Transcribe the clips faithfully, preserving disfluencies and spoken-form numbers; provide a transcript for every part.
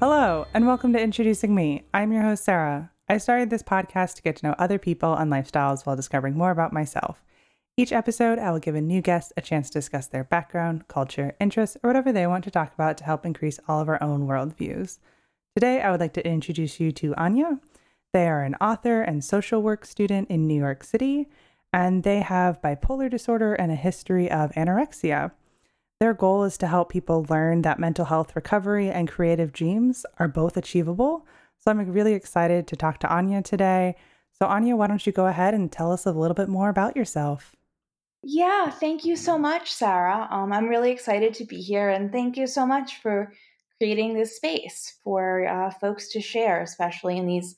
Hello, and welcome to Introducing Me. I'm your host, Sarah. I started this podcast to get to know other people and lifestyles while discovering more about myself. Each episode, I will give a new guest a chance to discuss their background, culture, interests, or whatever they want to talk about to help increase all of our own worldviews. Today, I would like to introduce you to Anya. They are an author and social work student in New York City, and they have bipolar disorder and a history of anorexia. Their goal is to help people learn that mental health recovery and creative dreams are both achievable. So I'm really excited to talk to Anya today. So Anya, why don't you go ahead and tell us a little bit more about yourself? Yeah, thank you so much, Sarah. Um, I'm really excited to be here, and thank you so much for creating this space for uh, folks to share, especially in these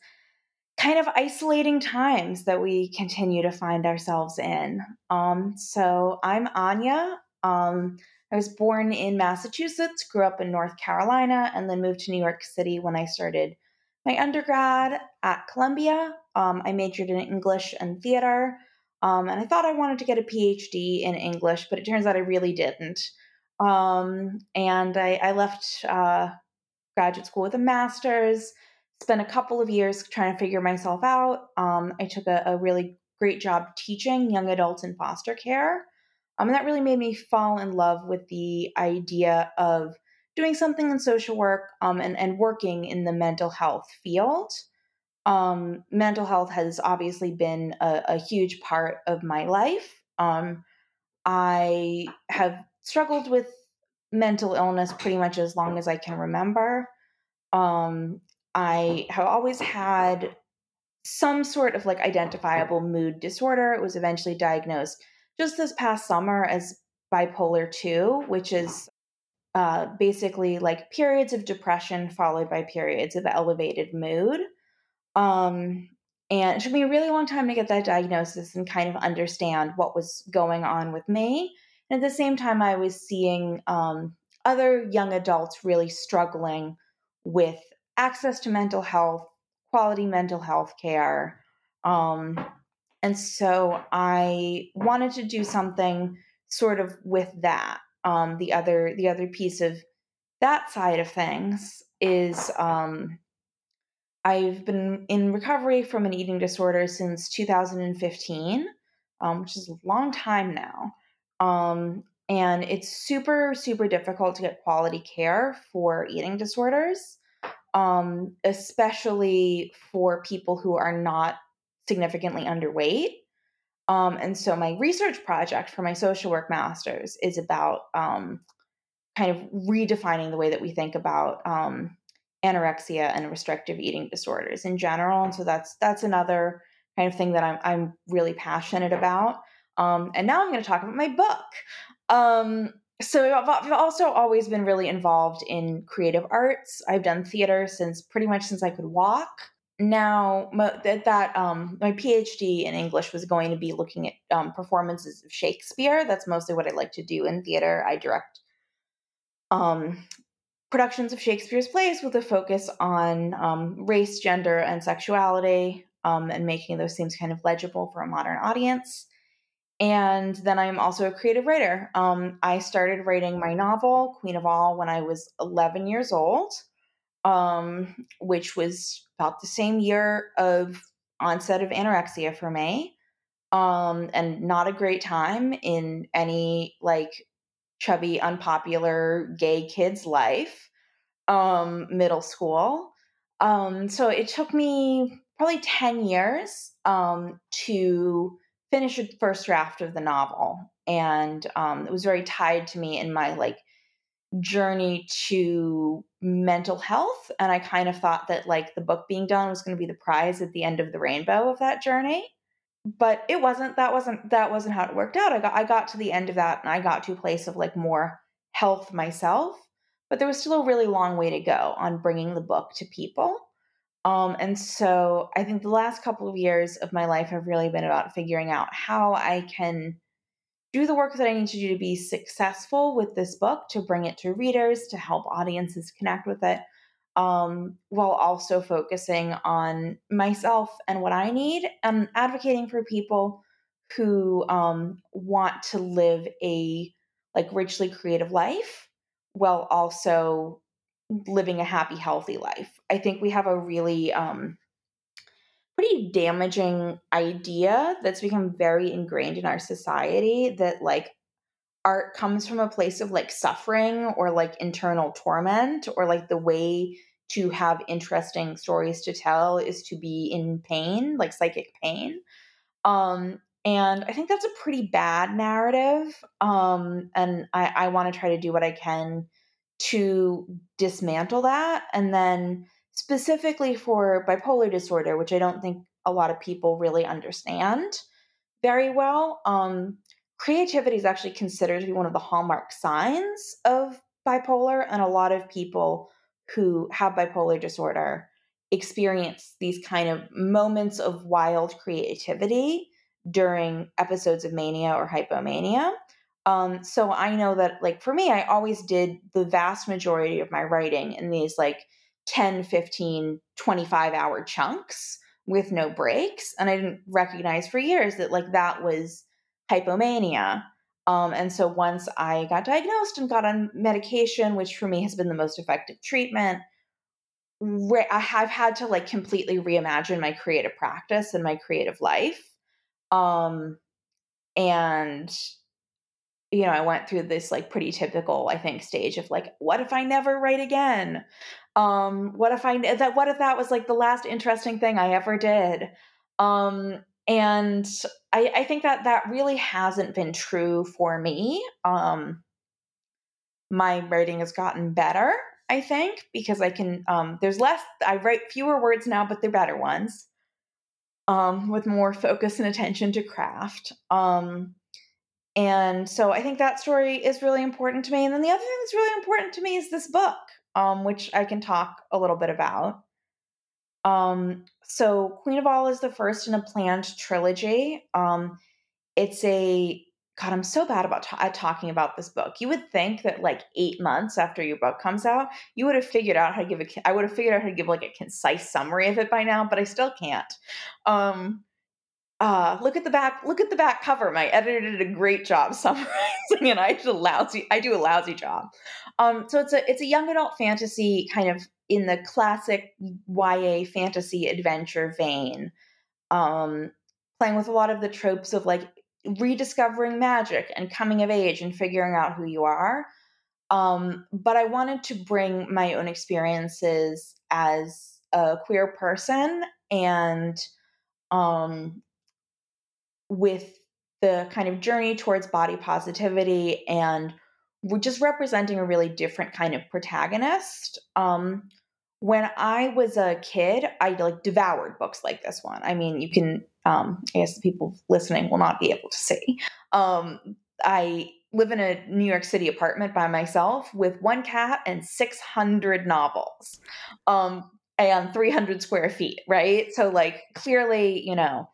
kind of isolating times that we continue to find ourselves in. Um, so I'm Anya. Um, I was born in Massachusetts, grew up in North Carolina, and then moved to New York City when I started my undergrad at Columbia. Um, I majored in English and theater, um, and I thought I wanted to get a P H D in English, but it turns out I really didn't. Um, and I, I left uh, graduate school with a master's, spent a couple of years trying to figure myself out. Um, I took a, a really great job teaching young adults in foster care. Um, and that really made me fall in love with the idea of doing something in social work um, and, and working in the mental health field. Um, mental health has obviously been a, a huge part of my life. Um, I have struggled with mental illness pretty much as long as I can remember. Um, I have always had some sort of like identifiable mood disorder. It was eventually diagnosed just this past summer as bipolar two, which is uh, basically like periods of depression followed by periods of elevated mood. Um, and it took me a really long time to get that diagnosis and kind of understand what was going on with me. And at the same time, I was seeing um, other young adults really struggling with access to mental health, quality mental health care, um, and so I wanted to do something sort of with that. Um, the other the other piece of that side of things is um, I've been in recovery from an eating disorder since two thousand fifteen, um, which is a long time now. Um, and it's super, super difficult to get quality care for eating disorders, um, especially for people who are not significantly underweight. Um, and so my research project for my social work master's is about um, kind of redefining the way that we think about um, anorexia and restrictive eating disorders in general. And so that's that's another kind of thing that I'm I'm really passionate about. Um, and now I'm going to talk about my book. Um, so I've also always been really involved in creative arts. I've done theater since pretty much since I could walk. Now that that um, my P H D in English was going to be looking at um, performances of Shakespeare. That's mostly what I like to do in theater. I direct um, productions of Shakespeare's plays with a focus on um, race, gender, and sexuality, um, and making those things kind of legible for a modern audience. And then I'm also a creative writer. Um, I started writing my novel, Queen of All, when I was eleven years old, um, which was about the same year of onset of anorexia for me, um, and not a great time in any like chubby, unpopular gay kid's life, um, middle school. Um, so it took me probably ten years um, to finish the first draft of the novel. And um, it was very tied to me in my like journey to mental health. And I kind of thought that like the book being done was going to be the prize at the end of the rainbow of that journey, but it wasn't, that wasn't, that wasn't how it worked out. I got, I got to the end of that and I got to a place of like more health myself, but there was still a really long way to go on bringing the book to people. Um, and so I think the last couple of years of my life have really been about figuring out how I can do the work that I need to do to be successful with this book, to bring it to readers, to help audiences connect with it, um, while also focusing on myself and what I need and advocating for people who um, want to live a like richly creative life while also living a happy, healthy life. I think we have a really um, pretty damaging idea that's become very ingrained in our society that like art comes from a place of like suffering or like internal torment, or like the way to have interesting stories to tell is to be in pain, like psychic pain. Um, and I think that's a pretty bad narrative. Um, and I, I want to try to do what I can to dismantle that. And then specifically for bipolar disorder, which I don't think a lot of people really understand very well, um, creativity is actually considered to be one of the hallmark signs of bipolar. And a lot of people who have bipolar disorder experience these kind of moments of wild creativity during episodes of mania or hypomania. Um, so I know that like for me, I always did the vast majority of my writing in these like ten, fifteen, twenty-five hour chunks with no breaks. And I didn't recognize for years that like that was hypomania. Um, and so once I got diagnosed and got on medication, which for me has been the most effective treatment, re- I have had to like completely reimagine my creative practice and my creative life. Um, and you know, I went through this like pretty typical, I think, stage of like, what if I never write again? Um, what if I, that, what if that was like the last interesting thing I ever did? Um, and I, I think that that really hasn't been true for me. Um, my writing has gotten better, I think, because I can, um, there's less, I write fewer words now, but they're better ones, um, with more focus and attention to craft. Um, And so I think that story is really important to me. And then the other thing that's really important to me is this book, um, which I can talk a little bit about. Um, so Queen of All is the first in a planned trilogy. Um, it's a, God, I'm so bad about t- talking about this book. You would think that like eight months after your book comes out, you would have figured out how to give a, I would have figured out how to give like a concise summary of it by now, but I still can't. Um, Uh, look at the back, look at the back cover. My editor did a great job summarizing and I did a lousy, I do a lousy job. Um, so it's a, it's a young adult fantasy kind of in the classic Y A fantasy adventure vein, um, playing with a lot of the tropes of like rediscovering magic and coming of age and figuring out who you are. Um, but I wanted to bring my own experiences as a queer person and, um, with the kind of journey towards body positivity, and we're just representing a really different kind of protagonist. Um, when I was a kid, I like devoured books like this one. I mean, you can, um, I guess the people listening will not be able to see. Um, I live in a New York City apartment by myself with one cat and six hundred novels, um, and three hundred square feet. Right. So like clearly, you know,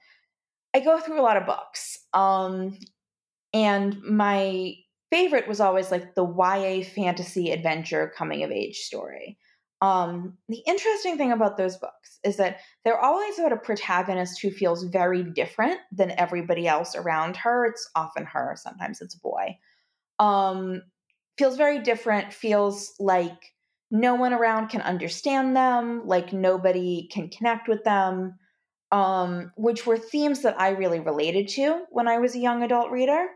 I go through a lot of books. Um, and my favorite was always like the Y A fantasy adventure coming of age story. Um, the interesting thing about those books is that they're always about a protagonist who feels very different than everybody else around her. It's often her, sometimes it's a boy. Um, feels very different, feels like no one around can understand them, like nobody can connect with them. Um, which were themes that I really related to when I was a young adult reader.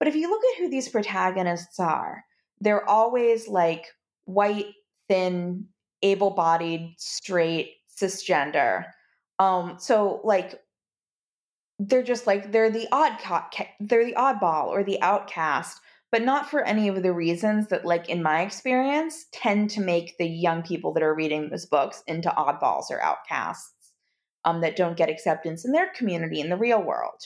But if you look at who these protagonists are, they're always like white, thin, able-bodied, straight, cisgender. Um, so like, they're just like, they're the odd, co- they're the oddball or the outcast, but not for any of the reasons that like, in my experience, tend to make the young people that are reading those books into oddballs or outcasts. Um, that don't get acceptance in their community in the real world.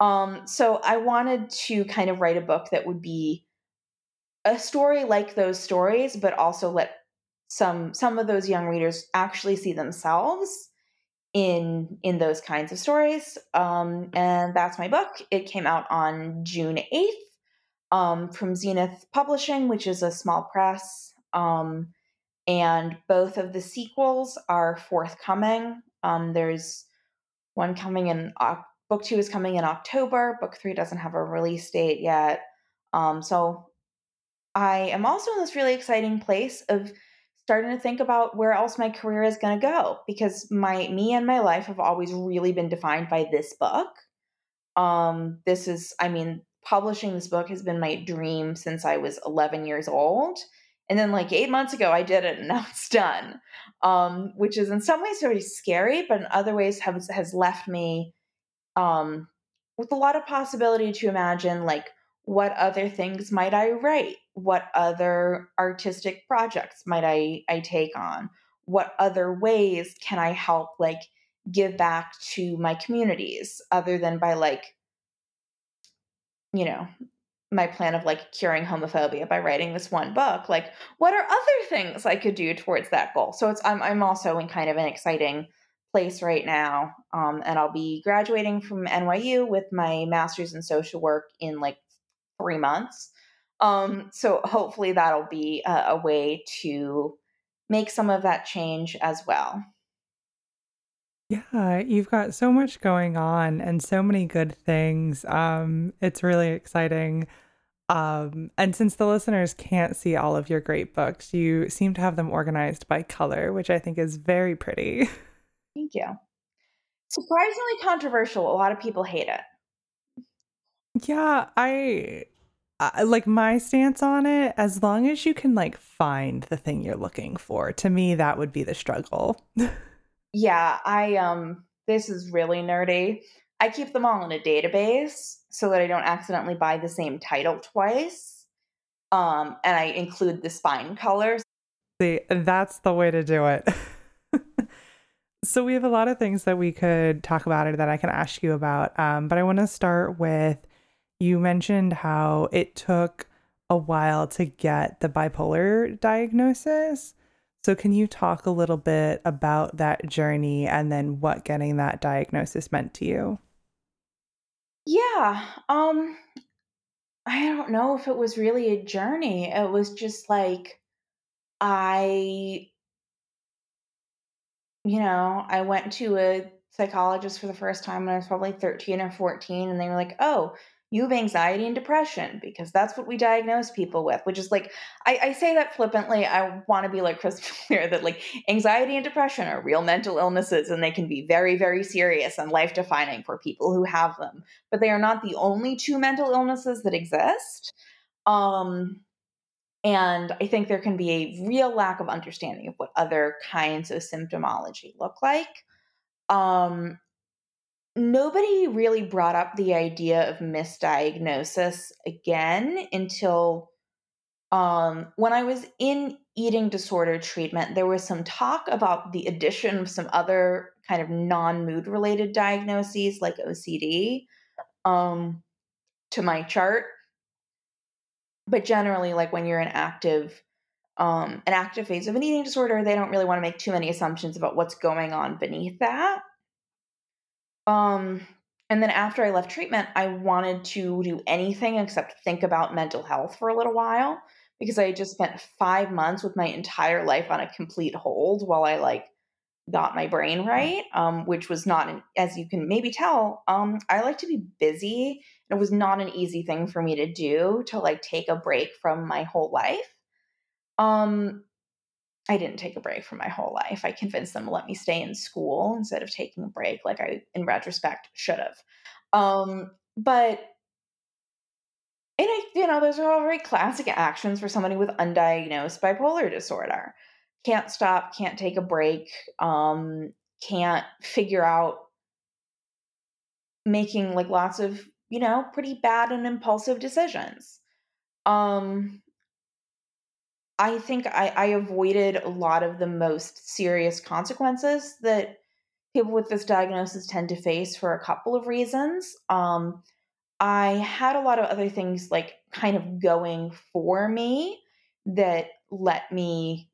Um, so I wanted to kind of write a book that would be a story like those stories, but also let some some of those young readers actually see themselves in in those kinds of stories. Um, and that's my book. It came out on June eighth um, from Zenith Publishing, which is a small press. Um, and both of the sequels are forthcoming. Um, there's one coming in, uh, book two is coming in October. Book three doesn't have a release date yet. Um, so I am also in this really exciting place of starting to think about where else my career is going to go, because my, me and my life have always really been defined by this book. Um, this is, I mean, publishing this book has been my dream since I was eleven years old. And then like eight months ago, I did it and now it's done. Um, which is in some ways very scary, but in other ways has, has left me, um, with a lot of possibility to imagine like, what other things might I write? What other artistic projects might I, I take on? What other ways can I help like give back to my communities other than by like, you know, my plan of like curing homophobia by writing this one book? Like, what are other things I could do towards that goal? So it's, I'm, I'm also in kind of an exciting place right now. Um, and I'll be graduating from N Y U with my master's in social work in like three months. Um, so hopefully that'll be a, a way to make some of that change as well. Yeah, you've got so much going on and so many good things. Um, it's really exciting. Um, and since the listeners can't see all of your great books, you seem to have them organized by color, which I think is very pretty. Thank you. Surprisingly controversial. A lot of people hate it. Yeah, I, I like my stance on it. As long as you can like find the thing you're looking for, to me, that would be the struggle. Yeah, I, um, this is really nerdy. I keep them all in a database so that I don't accidentally buy the same title twice. Um, and I include the spine colors. See, that's the way to do it. So we have a lot of things that we could talk about or that I can ask you about. Um, but I want to start with, you mentioned how it took a while to get the bipolar diagnosis. So can you talk a little bit about that journey and then what getting that diagnosis meant to you? Yeah. Um, I don't know if it was really a journey. It was just like, I, you know, I went to a psychologist for the first time when I was probably thirteen or fourteen, and they were like, oh, you have anxiety and depression because that's what we diagnose people with, which is like, I, I say that flippantly. I want to be like crystal clear that like anxiety and depression are real mental illnesses and they can be very, very serious and life-defining for people who have them, but they are not the only two mental illnesses that exist. Um, and I think there can be a real lack of understanding of what other kinds of symptomology look like. Um, Nobody really brought up the idea of misdiagnosis again until um, when I was in eating disorder treatment. There was some talk about the addition of some other kind of non-mood related diagnoses like O C D um, to my chart. But generally, like when you're in active, um, an active phase of an eating disorder, they don't really want to make too many assumptions about what's going on beneath that. Um, and then after I left treatment, I wanted to do anything except think about mental health for a little while, because I had just spent five months with my entire life on a complete hold while I like got my brain right. Um, which was not, an, as you can maybe tell, um, I like to be busy, and it was not an easy thing for me to do to like take a break from my whole life. Um, I didn't take a break for my whole life. I convinced them to let me stay in school instead of taking a break, like I, in retrospect, should have. Um, but, and I, you know, those are all very classic actions for somebody with undiagnosed bipolar disorder. Can't stop, can't take a break, um, can't figure out making like lots of, you know, pretty bad and impulsive decisions. Um, I think I, I avoided a lot of the most serious consequences that people with this diagnosis tend to face for a couple of reasons. Um, I had a lot of other things like kind of going for me that let me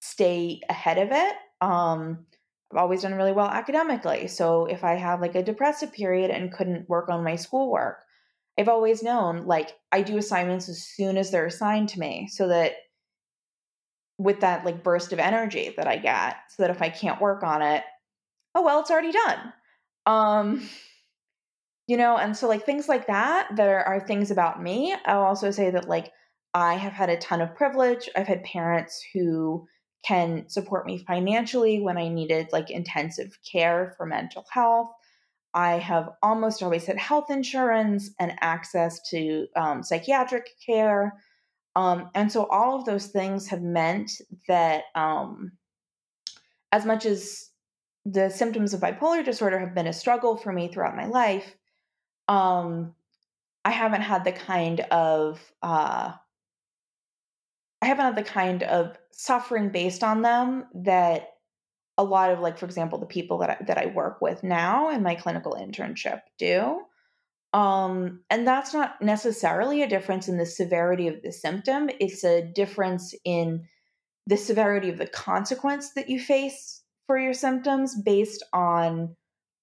stay ahead of it. Um, I've always done really well academically. So if I had like a depressive period and couldn't work on my schoolwork, I've always known, like, I do assignments as soon as they're assigned to me, so that with that like burst of energy that I get, so that if I can't work on it, oh, well, it's already done. Um, you know, and so like things like that, that are, are things about me. I'll also say that like, I have had a ton of privilege. I've had parents who can support me financially when I needed like intensive care for mental health. I have almost always had health insurance and access to um, psychiatric care. Um, and so all of those things have meant that um, as much as the symptoms of bipolar disorder have been a struggle for me throughout my life, um, I haven't had the kind of, uh, I haven't had the kind of suffering based on them that a lot of, like, for example, the people that I, that I work with now in my clinical internship do. Um, and that's not necessarily a difference in the severity of the symptom. It's a difference in the severity of the consequence that you face for your symptoms based on,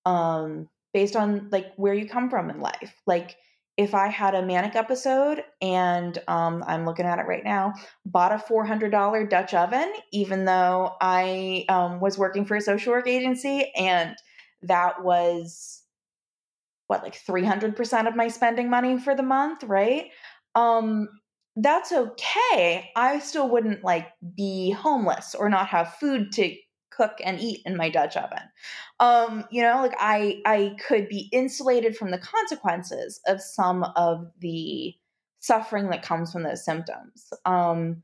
um, based on like where you come from in life. Like, if I had a manic episode and um, I'm looking at it right now, bought a four hundred dollars Dutch oven, even though I um, was working for a social work agency, and that was what, like three hundred percent of my spending money for the month, right? Um, that's okay. I still wouldn't like be homeless or not have food to cook and eat in my Dutch oven. Um, you know, like I, I could be insulated from the consequences of some of the suffering that comes from those symptoms. Um,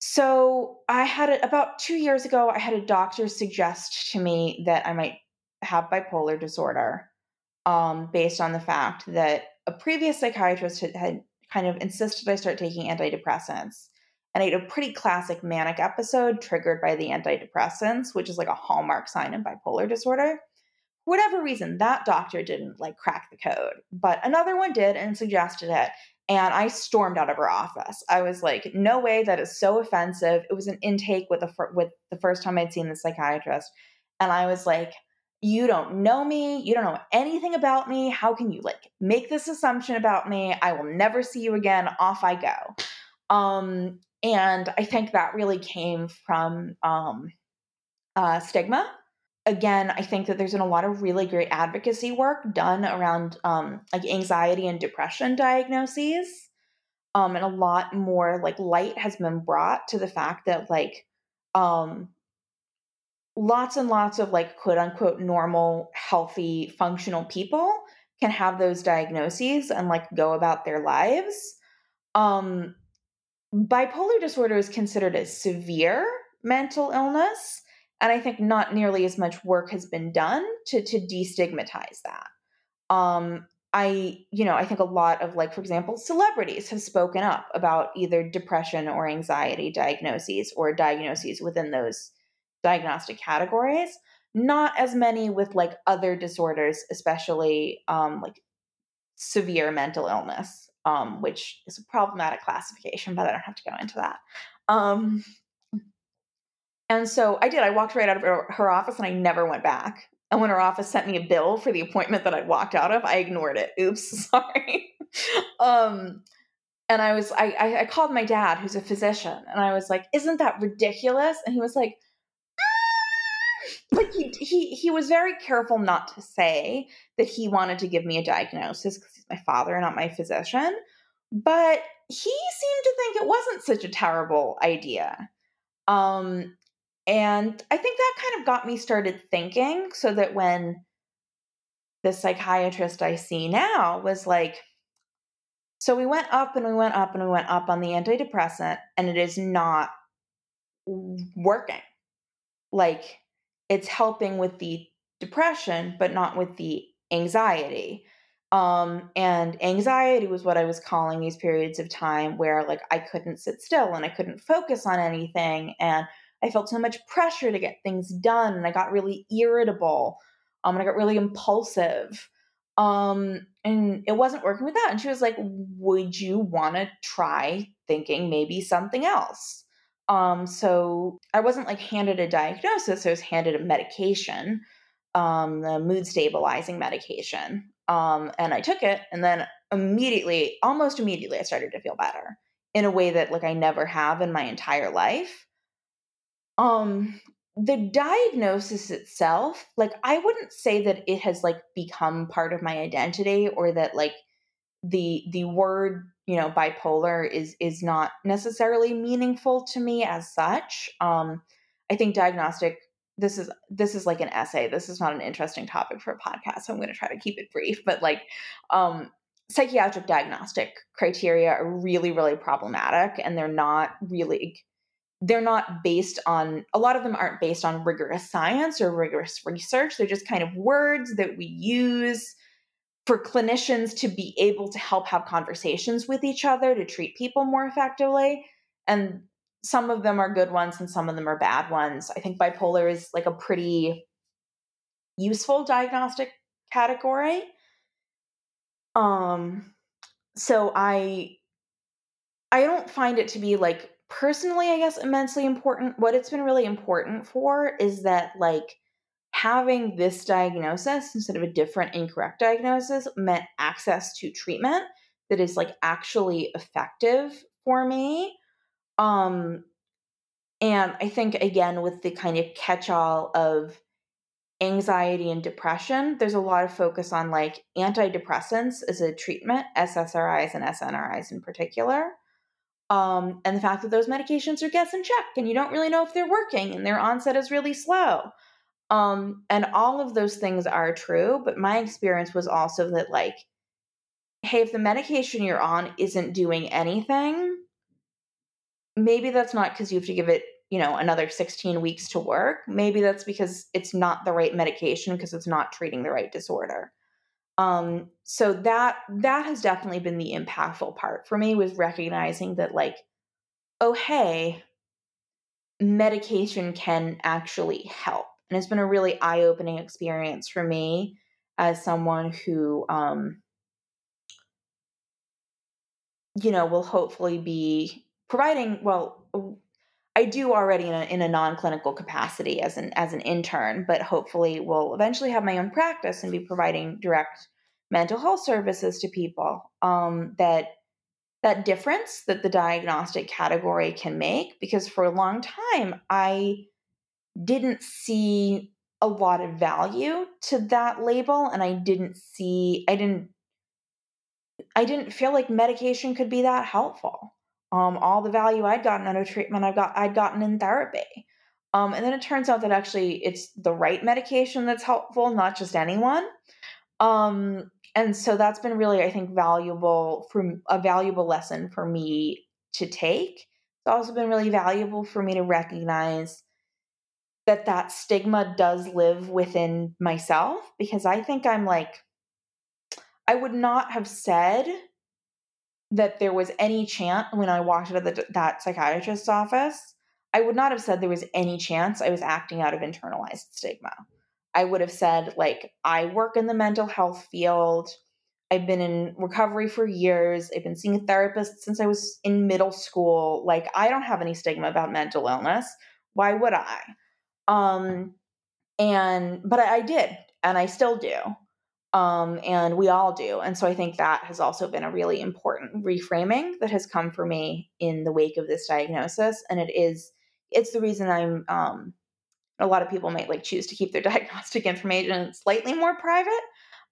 so I had it about two years ago. I had a doctor suggest to me that I might have bipolar disorder, um, based on the fact that a previous psychiatrist had, had kind of insisted I start taking antidepressants. And I had a pretty classic manic episode triggered by the antidepressants, which is like a hallmark sign in bipolar disorder. For whatever reason, that doctor didn't like crack the code, but another one did and suggested it. And I stormed out of her office. I was like, no way, that is so offensive. It was an intake with the, with the first time I'd seen the psychiatrist. And I was like, you don't know me. You don't know anything about me. How can you like make this assumption about me? I will never see you again. Off I go. Um, And I think that really came from um, uh, stigma. Again, I think that there's been a lot of really great advocacy work done around um, like anxiety and depression diagnoses. Um, and a lot more like light has been brought to the fact that like um, lots and lots of like quote unquote normal, healthy, functional people can have those diagnoses and like go about their lives. Um, Bipolar disorder is considered a severe mental illness, and I think not nearly as much work has been done to, to destigmatize that. Um, I, you know, I think a lot of like, for example, celebrities have spoken up about either depression or anxiety diagnoses or diagnoses within those diagnostic categories. Not as many with like other disorders, especially um, like severe mental illness. Um, which is a problematic classification, but I don't have to go into that. Um, and so I did. I walked right out of her, her office, and I never went back. And when her office sent me a bill for the appointment that I walked out of, I ignored it. Oops, sorry. um, and I was, I, I, I called my dad, who's a physician, and I was like, "Isn't that ridiculous?" And he was like, Like he, he, he was very careful not to say that he wanted to give me a diagnosis because he's my father and not my physician, but he seemed to think it wasn't such a terrible idea. Um, and I think that kind of got me started thinking, so that when the psychiatrist I see now was like, so we went up and we went up and we went up on the antidepressant and it is not working. Like, it's helping with the depression, but not with the anxiety. Um, and anxiety was what I was calling these periods of time where like I couldn't sit still and I couldn't focus on anything. And I felt so much pressure to get things done. And I got really irritable. Um, and I got really impulsive. Um, and it wasn't working with that. And she was like, would you want to try thinking maybe something else? Um, so I wasn't like handed a diagnosis. I was handed a medication, um, the mood stabilizing medication. Um, and I took it, and then immediately, almost immediately, I started to feel better in a way that like I never have in my entire life. Um, the diagnosis itself, like I wouldn't say that it has like become part of my identity, or that like the, the word, you know, bipolar is is not necessarily meaningful to me as such. Um, I think diagnostic, this is this is like an essay. This is not an interesting topic for a podcast, so I'm going to try to keep it brief. But like um, psychiatric diagnostic criteria are really, really problematic, and they're not really, they're not based on, a lot of them aren't based on rigorous science or rigorous research. They're just kind of words that we use for clinicians to be able to help have conversations with each other to treat people more effectively. And some of them are good ones and some of them are bad ones. I think bipolar is like a pretty useful diagnostic category. Um, so I, I don't find it to be like, personally, I guess, immensely important. What it's been really important for is that like having this diagnosis instead of a different incorrect diagnosis meant access to treatment that is like actually effective for me. Um, and I think, again, with the kind of catch-all of anxiety and depression, there's a lot of focus on like antidepressants as a treatment, S S R Is and S N R Is in particular. Um, and the fact that those medications are guess and check and you don't really know if they're working and their onset is really slow. Um, and all of those things are true. But my experience was also that like, hey, if the medication you're on isn't doing anything, maybe that's not because you have to give it, you know, another sixteen weeks to work. Maybe that's because it's not the right medication because it's not treating the right disorder. Um, so that, that has definitely been the impactful part for me, was recognizing that like, oh, hey, medication can actually help. And it's been a really eye-opening experience for me as someone who, um, you know, will hopefully be providing, well, I do already in a, in a non-clinical capacity as an as an intern, but hopefully will eventually have my own practice and be providing direct mental health services to people. Um, that that difference that the diagnostic category can make, because for a long time I didn't see a lot of value to that label, and I didn't see I didn't I didn't feel like medication could be that helpful. Um, all the value I'd gotten out of treatment, I've got, I'd gotten in therapy. Um, and then it turns out that actually it's the right medication that's helpful, not just anyone. Um, and so that's been really, I think, valuable for a valuable lesson for me to take. It's also been really valuable for me to recognize that that stigma does live within myself, because I think I'm like, I would not have said that there was any chance when I walked out of the, that psychiatrist's office, I would not have said there was any chance I was acting out of internalized stigma. I would have said, like, I work in the mental health field. I've been in recovery for years. I've been seeing a therapist since I was in middle school. Like, I don't have any stigma about mental illness. Why would I? Um, and, but I, I did, and I still do. Um, and we all do. And so I think that has also been a really important reframing that has come for me in the wake of this diagnosis. And it is, it's the reason I'm, um, a lot of people might like choose to keep their diagnostic information slightly more private.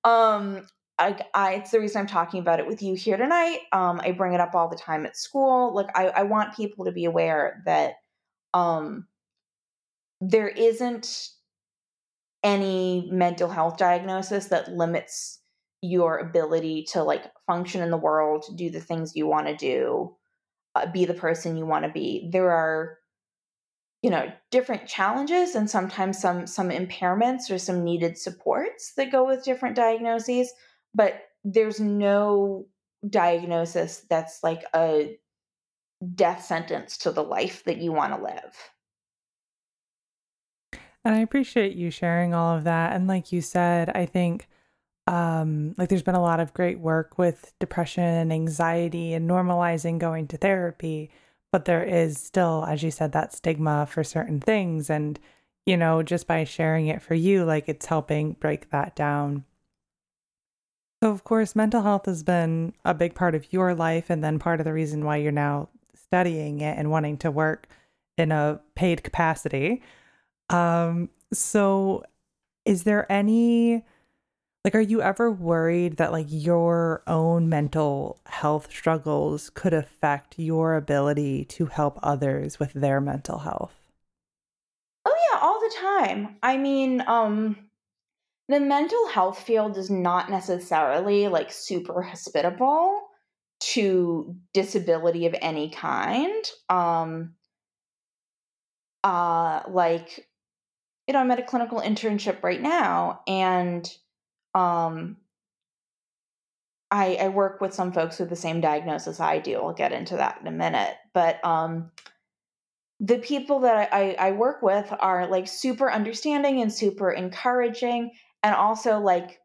Um, I, I, it's the reason I'm talking about it with you here tonight. Um, I bring it up all the time at school. Like I, I want people to be aware that, um, there isn't any mental health diagnosis that limits your ability to like function in the world, do the things you want to do, uh, be the person you want to be. There are, you know, different challenges and sometimes some, some impairments or some needed supports that go with different diagnoses, but there's no diagnosis that's like a death sentence to the life that you want to live. And I appreciate you sharing all of that. And like you said, I think um, like there's been a lot of great work with depression and anxiety and normalizing going to therapy, but there is still, as you said, that stigma for certain things. And, you know, just by sharing it for you, like it's helping break that down. So of course, mental health has been a big part of your life, and then part of the reason why you're now studying it and wanting to work in a paid capacity. Um, so is there any, Like, are you ever worried that like your own mental health struggles could affect your ability to help others with their mental health? Oh yeah, all the time. I mean, um, the mental health field is not necessarily like super hospitable to disability of any kind. Um, uh, like, you know, I'm at a clinical internship right now, and um, I, I work with some folks with the same diagnosis I do. I'll get into that in a minute. But um, the people that I, I work with are like super understanding and super encouraging. And also, like,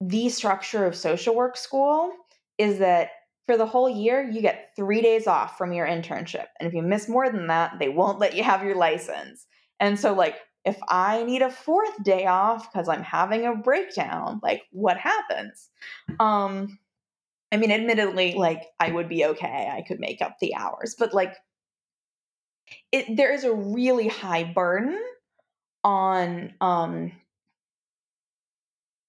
the structure of social work school is that for the whole year, you get three days off from your internship. And if you miss more than that, they won't let you have your license. And so, like, if I need a fourth day off because I'm having a breakdown, like, what happens? Um, I mean, admittedly, like, I would be okay. I could make up the hours. But, like, it, there is a really high burden on um,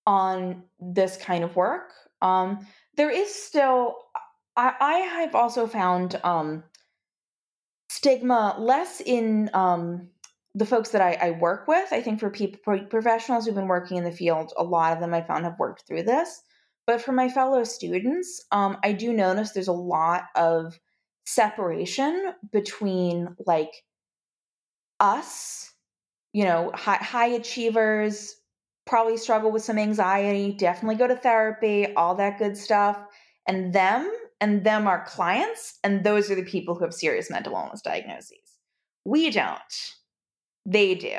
on this kind of work. Um, there is still – I I have also found um, stigma less in um, – the folks that I, I work with. I think for people, professionals who've been working in the field, a lot of them I found have worked through this. But for my fellow students, um, I do notice there's a lot of separation between like us, you know, high, high achievers, probably struggle with some anxiety, definitely go to therapy, all that good stuff, and them, and them are clients, and those are the people who have serious mental illness diagnoses. We don't. They do.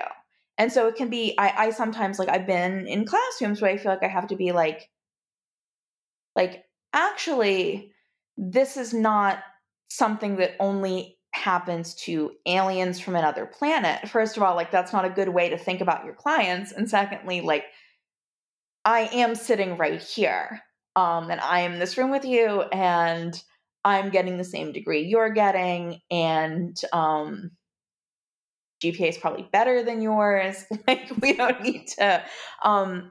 And so it can be, I, I sometimes, like, I've been in classrooms where I feel like I have to be like, like, actually, this is not something that only happens to aliens from another planet. First of all, like, that's not a good way to think about your clients. And secondly, like, I am sitting right here, um, and I am in this room with you, and I'm getting the same degree you're getting. And, um, G P A is probably better than yours. Like, we don't need to, um,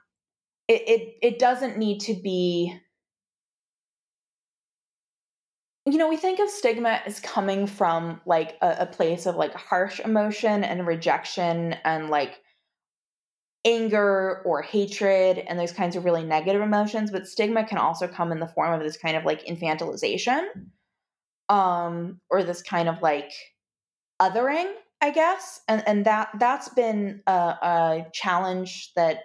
it, it, it doesn't need to be, you know, we think of stigma as coming from like a, a place of like harsh emotion and rejection and like anger or hatred and those kinds of really negative emotions. But stigma can also come in the form of this kind of like infantilization, um, or this kind of like othering, I guess. And, and that, that's been a, a challenge that,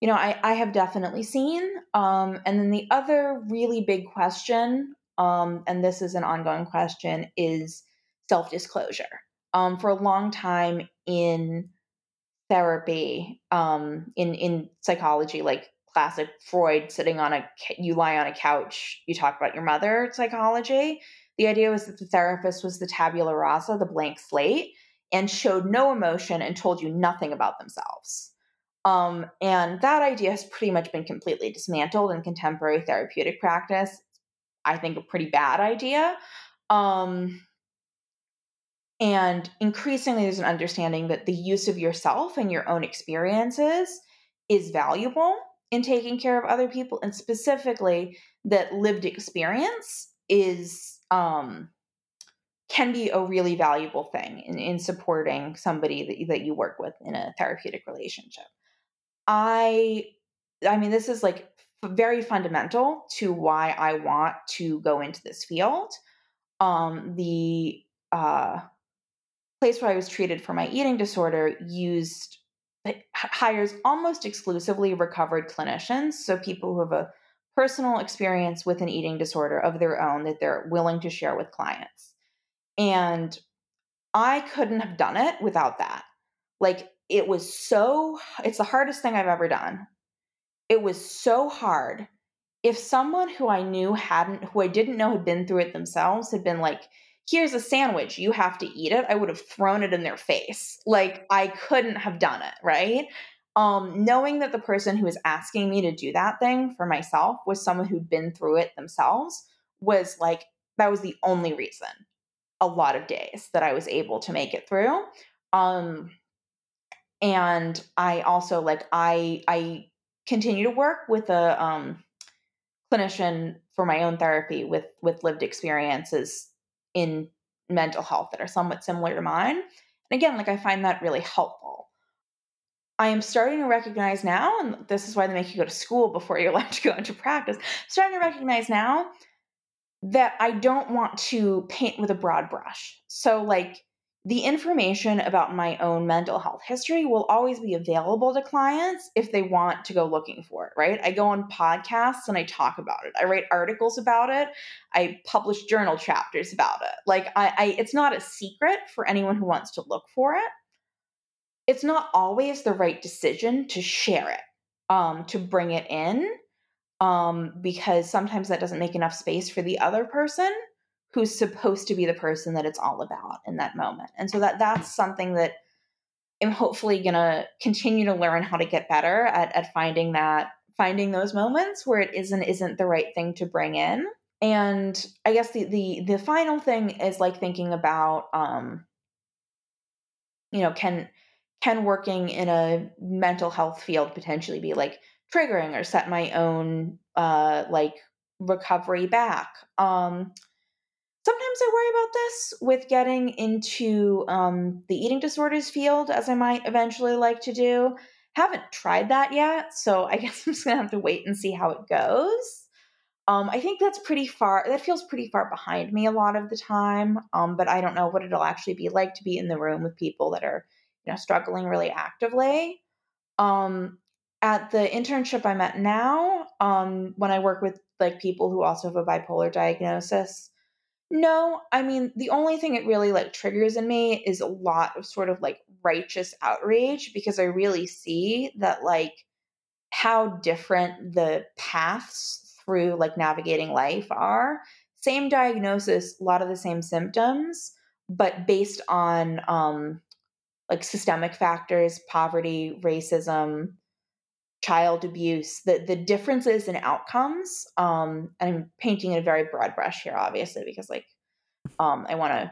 you know, I, I have definitely seen. Um, and then the other really big question, um, and this is an ongoing question, is self-disclosure. Um, for a long time in therapy, um, in, in psychology, like classic Freud sitting on a, you lie on a couch, you talk about your mother psychology. The idea was that the therapist was the tabula rasa, the blank slate, and showed no emotion and told you nothing about themselves. Um, and that idea has pretty much been completely dismantled in contemporary therapeutic practice. I think a pretty bad idea. Um, and increasingly there's an understanding that the use of yourself and your own experiences is valuable in taking care of other people, and specifically that lived experience is um, can be a really valuable thing in, in supporting somebody that you, that you work with in a therapeutic relationship. I, I mean, this is like very fundamental to why I want to go into this field. Um, the uh, place where I was treated for my eating disorder used hires almost exclusively recovered clinicians, so people who have a personal experience with an eating disorder of their own that they're willing to share with clients. And I couldn't have done it without that. Like, it was so, it's the hardest thing I've ever done. It was so hard. If someone who I knew hadn't, who I didn't know had been through it themselves, had been like, here's a sandwich, you have to eat it, I would have thrown it in their face. Like, I couldn't have done it, right? Um, knowing that the person who was asking me to do that thing for myself was someone who'd been through it themselves was like, that was the only reason a lot of days that I was able to make it through. Um, and I also like, I, I continue to work with a um, clinician for my own therapy with, with lived experiences in mental health that are somewhat similar to mine. And again, like I find that really helpful. I am starting to recognize now, and this is why they make you go to school before you're allowed to go into practice, starting to recognize now that I don't want to paint with a broad brush. So like the information about my own mental health history will always be available to clients if they want to go looking for it, right? I go on podcasts and I talk about it. I write articles about it. I publish journal chapters about it. Like I, I it's not a secret for anyone who wants to look for it. It's not always the right decision to share it, um, to bring it in. Um, because sometimes that doesn't make enough space for the other person who's supposed to be the person that it's all about in that moment. And so that that's something that I'm hopefully going to continue to learn how to get better at, at finding that, finding those moments where it isn't, isn't the right thing to bring in. And I guess the, the, the final thing is like thinking about, um, you know, can, can working in a mental health field potentially be like triggering or set my own, uh, like recovery back. Um, sometimes I worry about this with getting into, um, the eating disorders field as I might eventually like to do. Haven't tried that yet. So I guess I'm just gonna have to wait and see how it goes. Um, I think that's pretty far, that feels pretty far behind me a lot of the time. Um, but I don't know what it'll actually be like to be in the room with people that are, you know, struggling really actively. Um, At the internship I'm at now, um, when I work with like people who also have a bipolar diagnosis, no, I mean, the only thing it really like triggers in me is a lot of sort of like righteous outrage, because I really see that like how different the paths through like navigating life are. Same diagnosis, a lot of the same symptoms, but based on um, like systemic factors, poverty, racism, child abuse, the, the differences in outcomes. Um, and I'm painting in a very broad brush here, obviously, because like, um, I want to,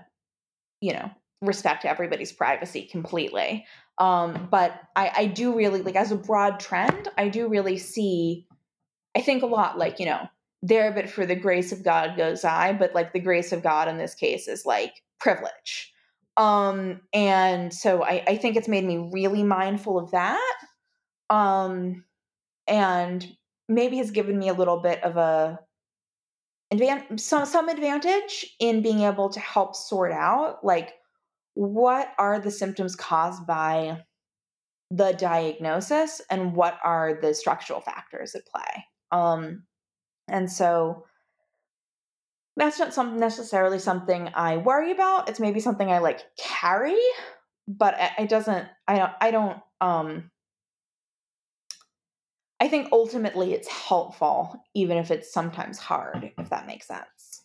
you know, respect everybody's privacy completely. Um, but I, I do really like as a broad trend, I do really see, I think a lot like, you know, there, but for the grace of God goes I, but like the grace of God in this case is like privilege. Um, and so I, I think it's made me really mindful of that. Um, and maybe has given me a little bit of a, advan- some, some advantage in being able to help sort out, like, what are the symptoms caused by the diagnosis and what are the structural factors at play? Um, and so that's not some necessarily something I worry about. It's maybe something I like carry, but it doesn't, I don't, I don't, um, I think ultimately it's helpful, even if it's sometimes hard, if that makes sense.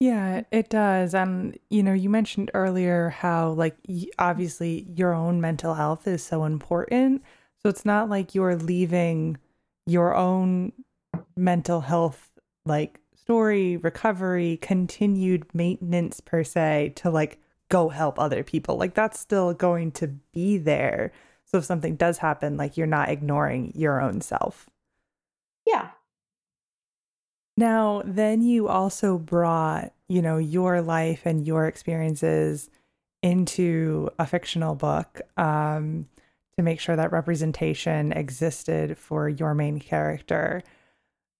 Yeah, it does. And, you know, you mentioned earlier how, like, obviously your own mental health is so important. So it's not like you're leaving your own mental health, like, story, recovery, continued maintenance per se to, like, go help other people. Like, that's still going to be there. So if something does happen, like you're not ignoring your own self. Yeah. Now, then you also brought, you know, your life and your experiences into a fictional book um, to make sure that representation existed for your main character.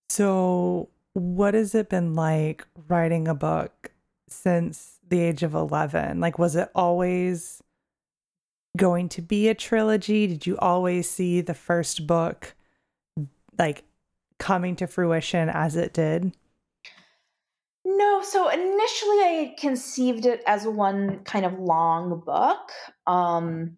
So what has it been like writing a book since the age of eleven? Like, was it always going to be a trilogy? Did you always see the first book like coming to fruition as it did? No. So initially I conceived it as one kind of long book. Um,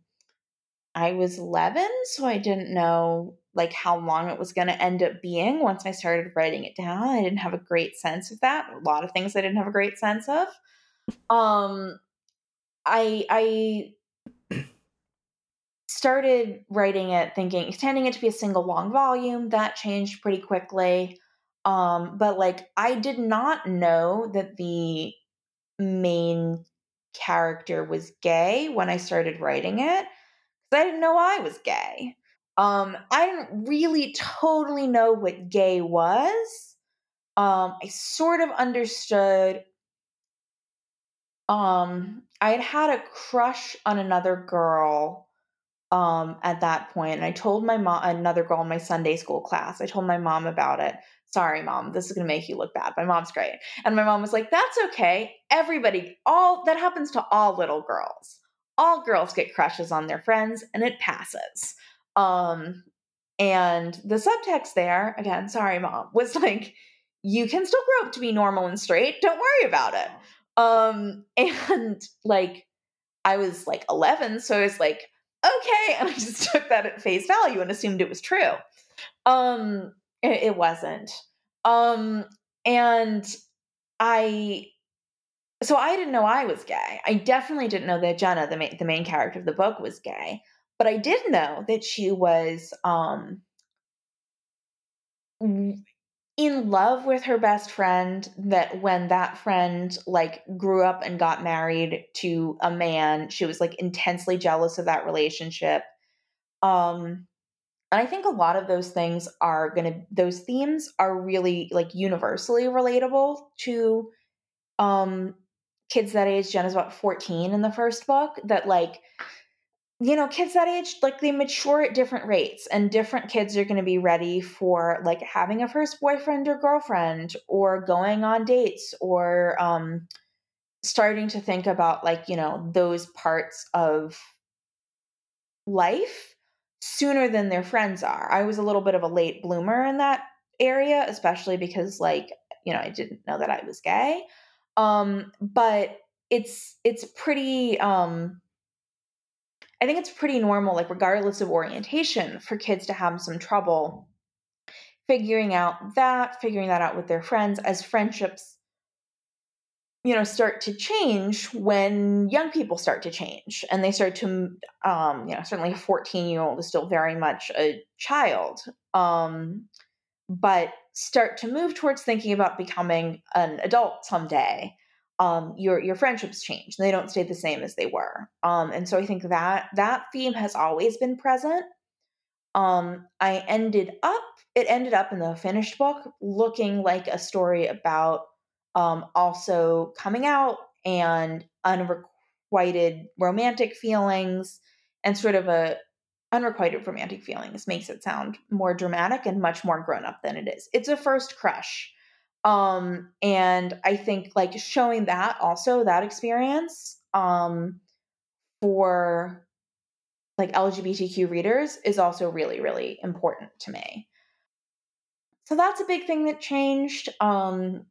I was eleven, so I didn't know like how long it was going to end up being. Once I started writing it down, I didn't have a great sense of that. A lot of things I didn't have a great sense of. Um, I, I, started writing it, thinking, intending it to be a single long volume. That changed pretty quickly. Um, but like, I did not know that the main character was gay when I started writing it, because I didn't know I was gay. Um, I didn't really totally know what gay was. Um, I sort of understood. Um, I had had a crush on another girl um, at that point, and I told my mom, another girl in my Sunday school class, I told my mom about it. Sorry, Mom, this is going to make you look bad. My mom's great. And my mom was like, that's okay. Everybody, all that happens to all little girls. All girls get crushes on their friends, and it passes. Um, and the subtext there, again, sorry, Mom, was like, you can still grow up to be normal and straight. Don't worry about it. Um, and like, I was like eleven. So I was like, okay. And I just took that at face value and assumed it was true. Um, it, it wasn't. Um, and I, so I didn't know I was gay. I definitely didn't know that Jenna, the main, the main character of the book, was gay. But I did know that she was um, in love with her best friend, that when that friend like grew up and got married to a man, she was like intensely jealous of that relationship. Um, and I think a lot of those things are going to, those themes are really like universally relatable to um, kids that age. Jenna's about fourteen in the first book, that like, you know, kids that age, like they mature at different rates, and different kids are going to be ready for like having a first boyfriend or girlfriend, or going on dates, or um, starting to think about like, you know, those parts of life sooner than their friends are. I was a little bit of a late bloomer in that area, especially because like, you know, I didn't know that I was gay. Um, but it's, it's pretty, um, I think it's pretty normal, like regardless of orientation, for kids to have some trouble figuring out that, figuring that out with their friends, as friendships, you know, start to change when young people start to change, and they start to, um, you know, certainly a fourteen-year-old is still very much a child, um, but start to move towards thinking about becoming an adult someday. Um, your, your friendships change, and they don't stay the same as they were. Um, and so I think that that theme has always been present. Um, I ended up, it ended up in the finished book looking like a story about, um, also coming out and unrequited romantic feelings, and sort of a unrequited romantic feelings makes it sound more dramatic and much more grown up than it is. It's a first crush. Um, and I think like showing that also, that experience, um, for like L G B T Q readers is also really, really important to me. So that's a big thing that changed. Um,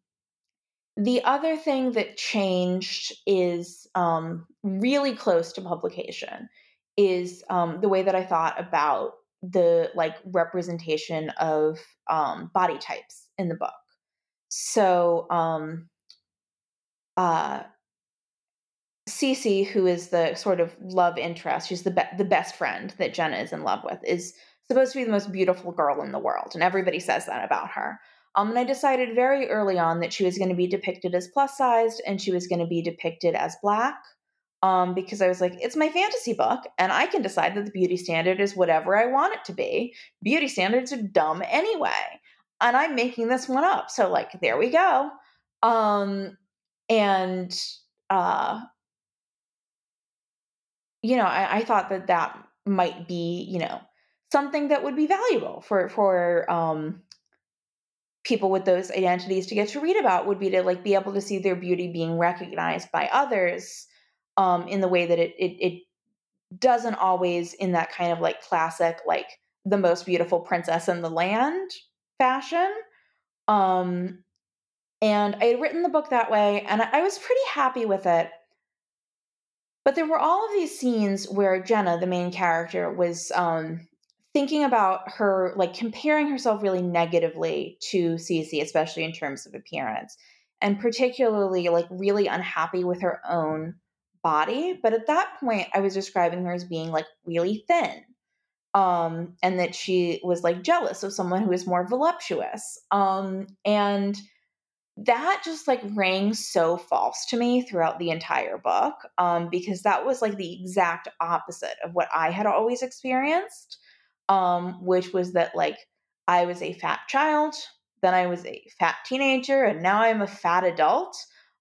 the other thing that changed is, um, really close to publication is, um, the way that I thought about the like representation of, um, body types in the book. So, um, uh, Cece, who is the sort of love interest, she's the be- the best friend that Jenna is in love with, is supposed to be the most beautiful girl in the world. And everybody says that about her. Um, and I decided very early on that she was going to be depicted as plus sized, and she was going to be depicted as black. Um, because I was like, it's my fantasy book, and I can decide that the beauty standard is whatever I want it to be. Beauty standards are dumb anyway. And I'm making this one up. So like, there we go. Um, and, uh, you know, I, I thought that that might be, you know, something that would be valuable for, for, um, people with those identities to get to read about, would be to like be able to see their beauty being recognized by others, um, in the way that it, it, it doesn't always, in that kind of like classic, like the most beautiful princess in the land fashion. Um, and I had written the book that way, and I, I was pretty happy with it. But there were all of these scenes where Jenna, the main character, was um, thinking about her, like comparing herself really negatively to Cece, especially in terms of appearance, and particularly like really unhappy with her own body. But at that point, I was describing her as being like really thin. Um, and that she was like jealous of someone who was more voluptuous. Um, and that just like rang so false to me throughout the entire book, um, because that was like the exact opposite of what I had always experienced. um, which was that like I was a fat child, then I was a fat teenager, and now I'm a fat adult.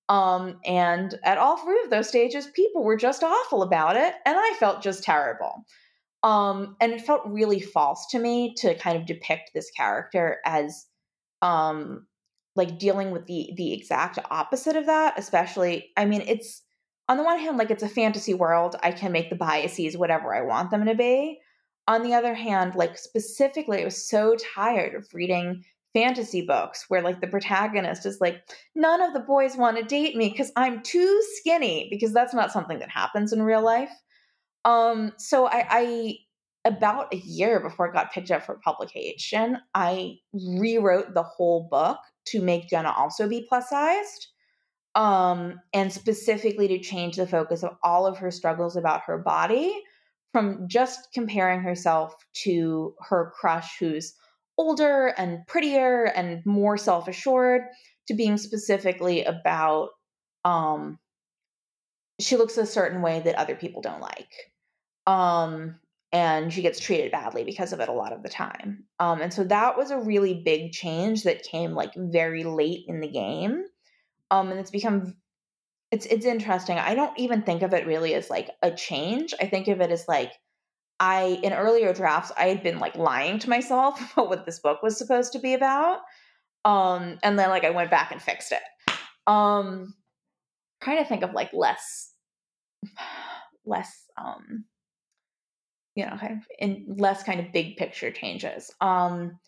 Um, and at all three of those stages, people were just awful about it, and I felt just terrible. Um, and it felt really false to me to kind of depict this character as um, like dealing with the the exact opposite of that, especially, I mean, it's on the one hand, like it's a fantasy world. I can make the biases whatever I want them to be. On the other hand, like specifically, I was so tired of reading fantasy books where like the protagonist is like, none of the boys want to date me because I'm too skinny, because that's not something that happens in real life. Um, so I, I, about a year before it got picked up for publication, I rewrote the whole book to make Jenna also be plus sized. Um, and specifically to change the focus of all of her struggles about her body from just comparing herself to her crush, who's older and prettier and more self-assured, to being specifically about, um, she looks a certain way that other people don't like. Um, and she gets treated badly because of it a lot of the time. Um, and so that was a really big change that came like very late in the game. Um, and it's become, it's, it's interesting. I don't even think of it really as like a change. I think of it as like, I, in earlier drafts, I had been like lying to myself about what this book was supposed to be about. Um, and then like, I went back and fixed it. Um, trying to think of like less, less, um, you know, kind of in less kind of big picture changes. Um,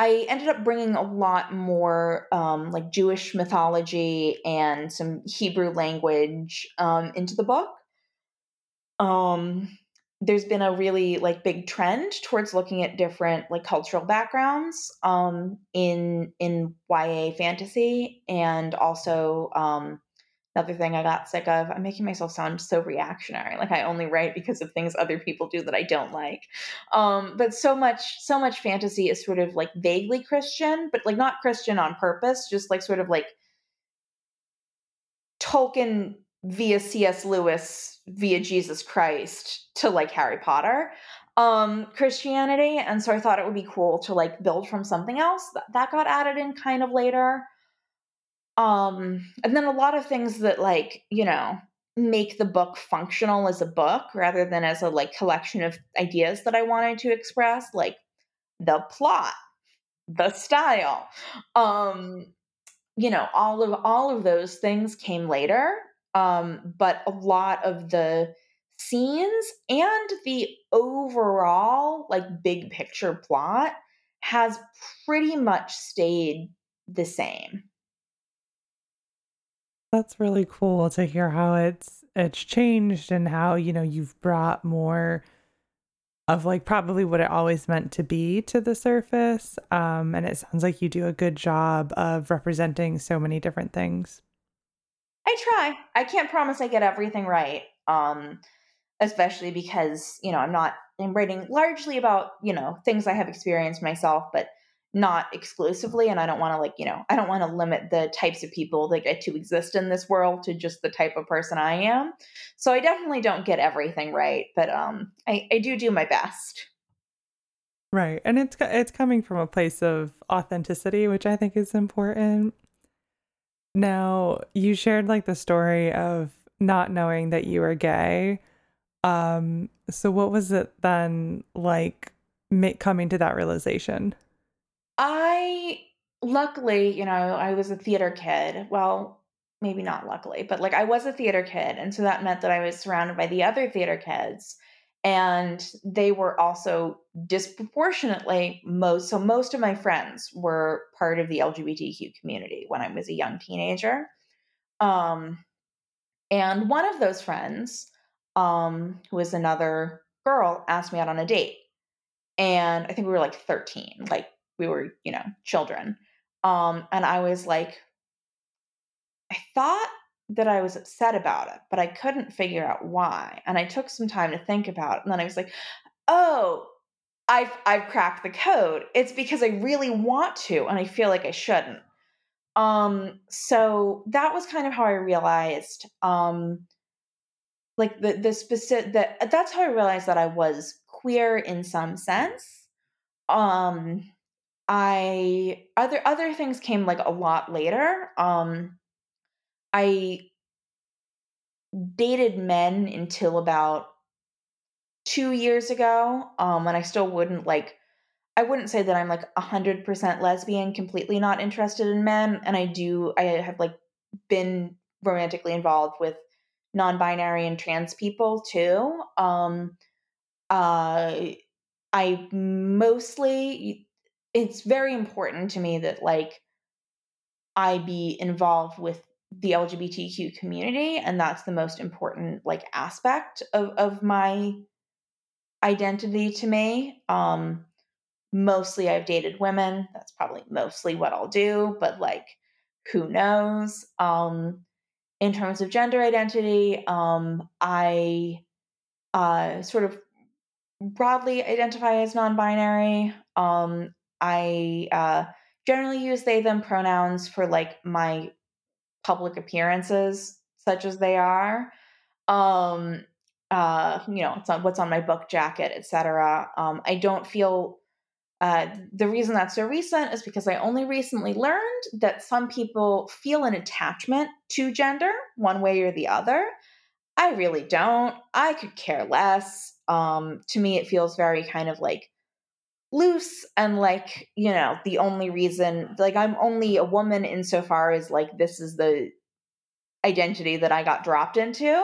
I ended up bringing a lot more, um, like Jewish mythology and some Hebrew language, um, into the book. Um, there's been a really like big trend towards looking at different like cultural backgrounds, um, in, in Y A fantasy. And also, um, another thing I got sick of, I'm making myself sound so reactionary. Like I only write because of things other people do that I don't like. Um, but so much, so much fantasy is sort of like vaguely Christian, but like not Christian on purpose, just like sort of like Tolkien via C S Lewis via Jesus Christ to like Harry Potter, um, Christianity. And so I thought it would be cool to like build from something else that, that got added in kind of later. Um, and then a lot of things that like, you know, make the book functional as a book rather than as a like collection of ideas that I wanted to express, like the plot, the style, um, you know, all of, all of those things came later. Um, but a lot of the scenes and the overall like big picture plot has pretty much stayed the same. That's really cool to hear how it's it's changed and how, you know, you've brought more of like probably what it always meant to be to the surface. Um, and it sounds like you do a good job of representing so many different things. I try. I can't promise I get everything right, um, especially because, you know, I'm not I'm writing largely about, you know, things I have experienced myself, but not exclusively. And I don't want to like, you know, I don't want to limit the types of people that get to exist in this world to just the type of person I am. So I definitely don't get everything right, but, um, I, I do do my best. Right. And it's, it's coming from a place of authenticity, which I think is important. Now, you shared like the story of not knowing that you were gay. Um, so what was it then like make, coming to that realization? I, luckily, you know, I was a theater kid. Well, maybe not luckily, but like I was a theater kid. And so that meant that I was surrounded by the other theater kids, and they were also disproportionately most. So most of my friends were part of the L G B T Q community when I was a young teenager. Um, and one of those friends, um, who was another girl, asked me out on a date. And I think we were like thirteen, like, we were, you know, children. Um, and I was like, I thought that I was upset about it, but I couldn't figure out why. And I took some time to think about it. And then I was like, oh, I've, I've cracked the code. It's because I really want to, and I feel like I shouldn't. Um, so that was kind of how I realized, um, like the, the specific, that that's how I realized that I was queer in some sense. um, I other other things came like a lot later. Um, I dated men until about two years ago, um, and I still wouldn't like. I wouldn't say that I'm like a hundred percent lesbian, completely not interested in men. And I do, I have like been romantically involved with non-binary and trans people too. Um, uh, I mostly, it's very important to me that like I be involved with the L G B T Q community. And that's the most important like aspect of, of my identity to me. Um, Mostly I've dated women. That's probably mostly what I'll do, but like, who knows? Um, in terms of gender identity, um, I uh, sort of broadly identify as non-binary. Um, I uh, generally use they, them pronouns for like my public appearances, such as they are. Um, uh, you know, it's on what's on my book jacket, et cetera. Um, I don't feel Uh, the reason that's so recent is because I only recently learned that some people feel an attachment to gender one way or the other. I really don't. I could care less. Um, to me, it feels very kind of like loose and like, you know, the only reason, like I'm only a woman insofar as like this is the identity that I got dropped into.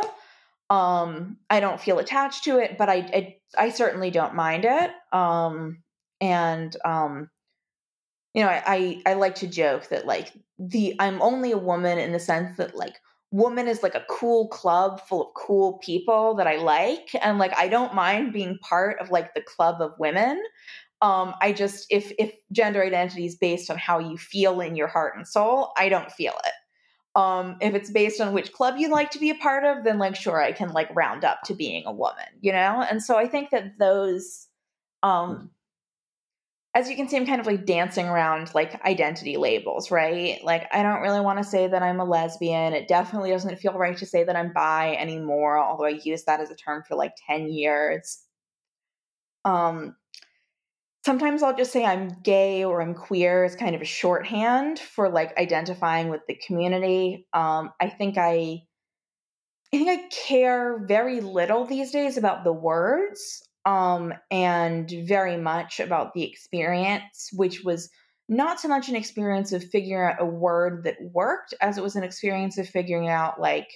Um, I don't feel attached to it, but I, I, I certainly don't mind it. Um, And, um, you know, I, I, I like to joke that like the, I'm only a woman in the sense that like woman is like a cool club full of cool people that I like. And like, I don't mind being part of like the club of women. Um, I just, if, if gender identity is based on how you feel in your heart and soul, I don't feel it. Um, if it's based on which club you like to be a part of, then like, sure, I can like round up to being a woman, you know? And so I think that those, um, as you can see, I'm kind of like dancing around like identity labels, right? Like, I don't really want to say that I'm a lesbian. It definitely doesn't feel right to say that I'm bi anymore, although I used that as a term for like ten years. Um, sometimes I'll just say I'm gay or I'm queer as kind of a shorthand for like identifying with the community. Um, I think I, I think I care very little these days about the words. Um, and very much about the experience, which was not so much an experience of figuring out a word that worked as it was an experience of figuring out like,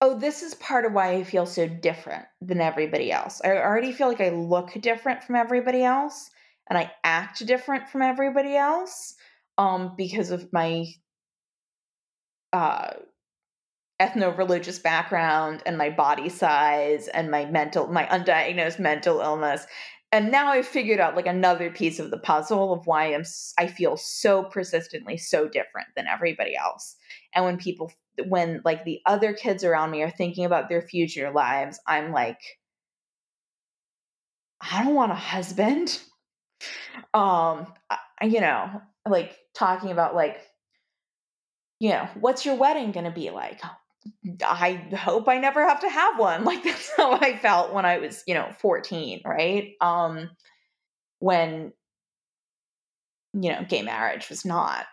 oh, this is part of why I feel so different than everybody else. I already feel like I look different from everybody else and I act different from everybody else, um, because of my, uh, ethno-religious background and my body size and my mental, my undiagnosed mental illness. And now I've figured out like another piece of the puzzle of why I'm, I feel so persistently so different than everybody else. And when people, when like the other kids around me are thinking about their future lives, I'm like, I don't want a husband. Um, I, you know, like talking about like, you know, what's your wedding going to be like? I hope I never have to have one. Like that's how I felt when I was, you know, fourteen, right? Um, when, you know, gay marriage was not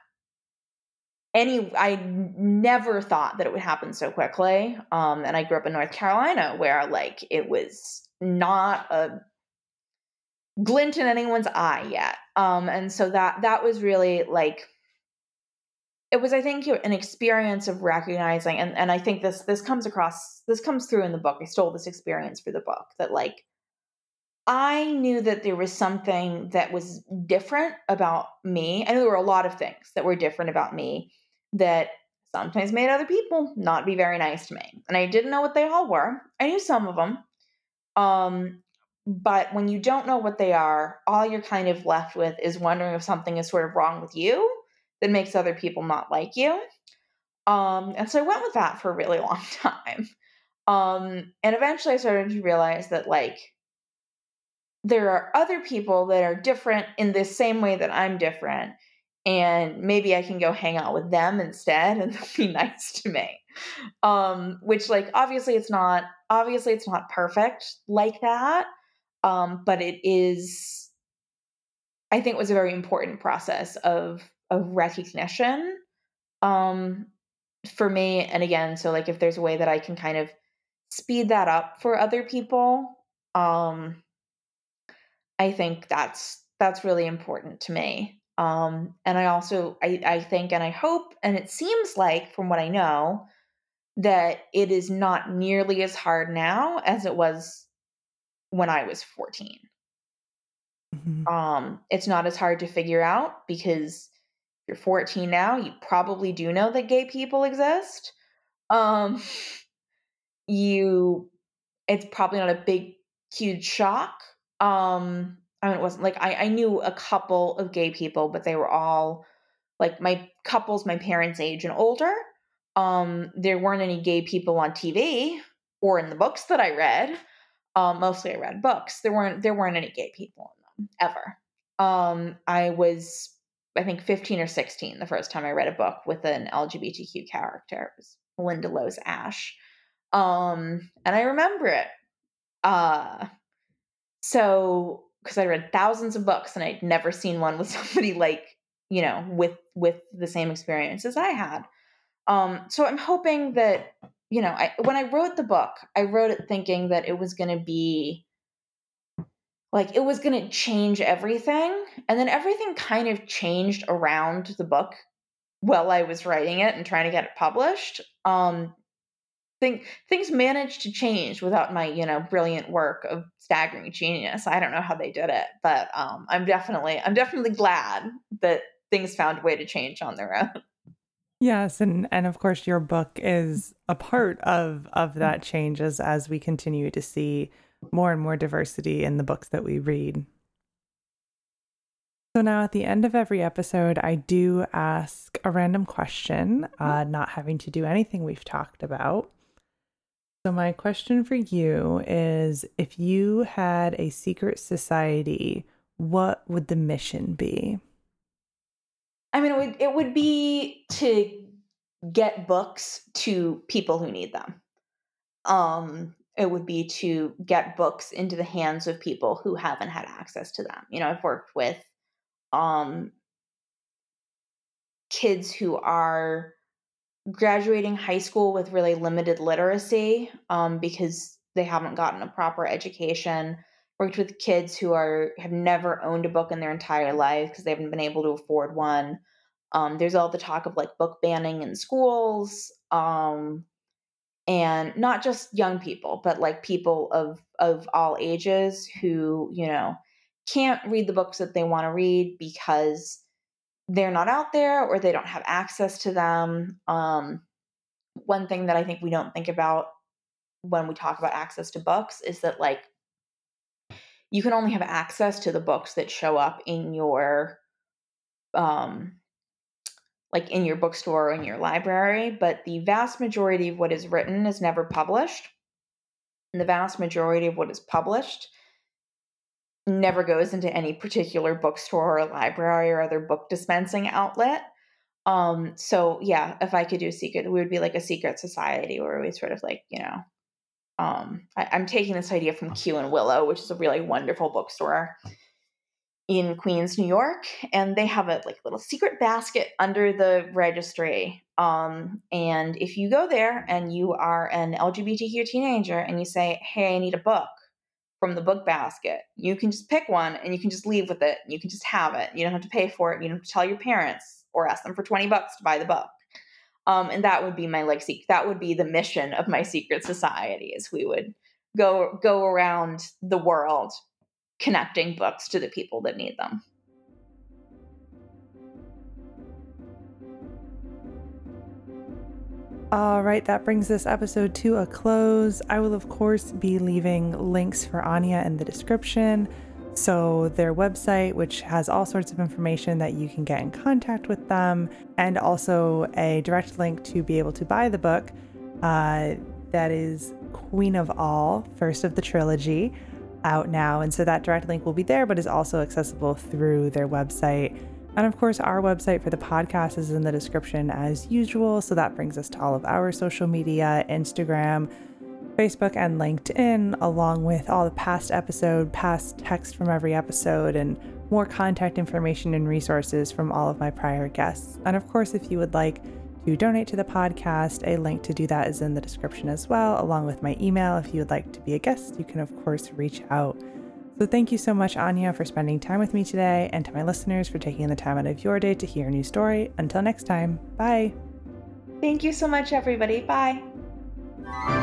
any, I never thought that it would happen so quickly. Um, and I grew up in North Carolina where like, it was not a glint in anyone's eye yet. Um, and so that, that was really like, it was, I think, an experience of recognizing, and, and I think this this comes across, this comes through in the book. I stole this experience for the book, that like, I knew that there was something that was different about me. I knew there were a lot of things that were different about me that sometimes made other people not be very nice to me. And I didn't know what they all were. I knew some of them. Um, but when you don't know what they are, all you're kind of left with is wondering if something is sort of wrong with you that makes other people not like you. Um, and so I went with that for a really long time. Um, and eventually I started to realize that like, there are other people that are different in the same way that I'm different. And maybe I can go hang out with them instead and they'll be nice to me. Um, which like, obviously it's not, obviously it's not perfect like that. Um, but it is, I think, was a very important process of of recognition um, for me. And again, so like if there's a way that I can kind of speed that up for other people, um, I think that's that's really important to me. Um, and I also I, I think and I hope, and it seems like from what I know, that it is not nearly as hard now as it was when I was fourteen. Mm-hmm. Um, it's not as hard to figure out because you're fourteen now. You probably do know that gay people exist. Um, you, it's probably not a big, huge shock. Um, I mean, it wasn't like I, I knew a couple of gay people, but they were all like my couples, my parents' age and older. Um, there weren't any gay people on T V or in the books that I read. Um, mostly I read books. There weren't, there weren't any gay people in them ever. Um, I was, I think fifteen or sixteen, the first time I read a book with an L G B T Q character. It was Linda Lowe's Ash. Um, and I remember it. Uh, so, cause I read thousands of books and I'd never seen one with somebody like, you know, with, with the same experiences I had. Um, so I'm hoping that, you know, I, when I wrote the book, I wrote it thinking that it was going to be like, it was going to change everything. And then everything kind of changed around the book while I was writing it and trying to get it published. Um, think, things managed to change without my, you know, brilliant work of staggering genius. I don't know how they did it, but, um, I'm definitely, I'm definitely glad that things found a way to change on their own. Yes. And, and of course, your book is a part of, of that change as, as we continue to see more and more diversity in the books that we read. So now at the end of every episode, I do ask a random question, uh, not having to do anything we've talked about. So my question for you is, if you had a secret society, what would the mission be? I mean, it would, it would be to get books to people who need them. Um, it would be to get books into the hands of people who haven't had access to them. You know, I've worked with um, kids who are graduating high school with really limited literacy um, because they haven't gotten a proper education. Worked with kids who are have never owned a book in their entire life because they haven't been able to afford one. Um, there's all the talk of like book banning in schools, um, and not just young people, but like people of of all ages who, you know, can't read the books that they want to read because they're not out there or they don't have access to them. Um, one thing that I think we don't think about when we talk about access to books is that like, you can only have access to the books that show up in your, um, like in your bookstore or in your library, but the vast majority of what is written is never published. And the vast majority of what is published never goes into any particular bookstore or library or other book dispensing outlet. Um, so yeah, if I could do a secret, we would be like a secret society where we sort of like, you know, Um, I, I'm taking this idea from Q and Willow, which is a really wonderful bookstore in Queens, New York. And they have a like little secret basket under the registry. Um, and if you go there and you are an L G B T Q teenager and you say, hey, I need a book from the book basket, you can just pick one and you can just leave with it. You can just have it. You don't have to pay for it. You don't have to tell your parents or ask them for twenty bucks to buy the book. Um, and that would be my like secret. That would be the mission of my secret society, is we would go go around the world connecting books to the people that need them. All right, that brings this episode to a close. I will, of course, be leaving links for Anya in the description. So their website, which has all sorts of information that you can get in contact with them, and also a direct link to be able to buy the book. Uh, that is Queen of All, first of the trilogy, out now. And so that direct link will be there, but is also accessible through their website. And of course, our website for the podcast is in the description as usual. So that brings us to all of our social media, Instagram, Facebook and LinkedIn, along with all the past episode, past text from every episode, and more contact information and resources from all of my prior guests. And of course, if you would like to donate to the podcast, a link to do that is in the description as well, along with my email. If you would like to be a guest, you can of course reach out. So thank you so much, Anya, for spending time with me today, and to my listeners for taking the time out of your day to hear a new story. Until next time, bye. Thank you so much, everybody. Bye.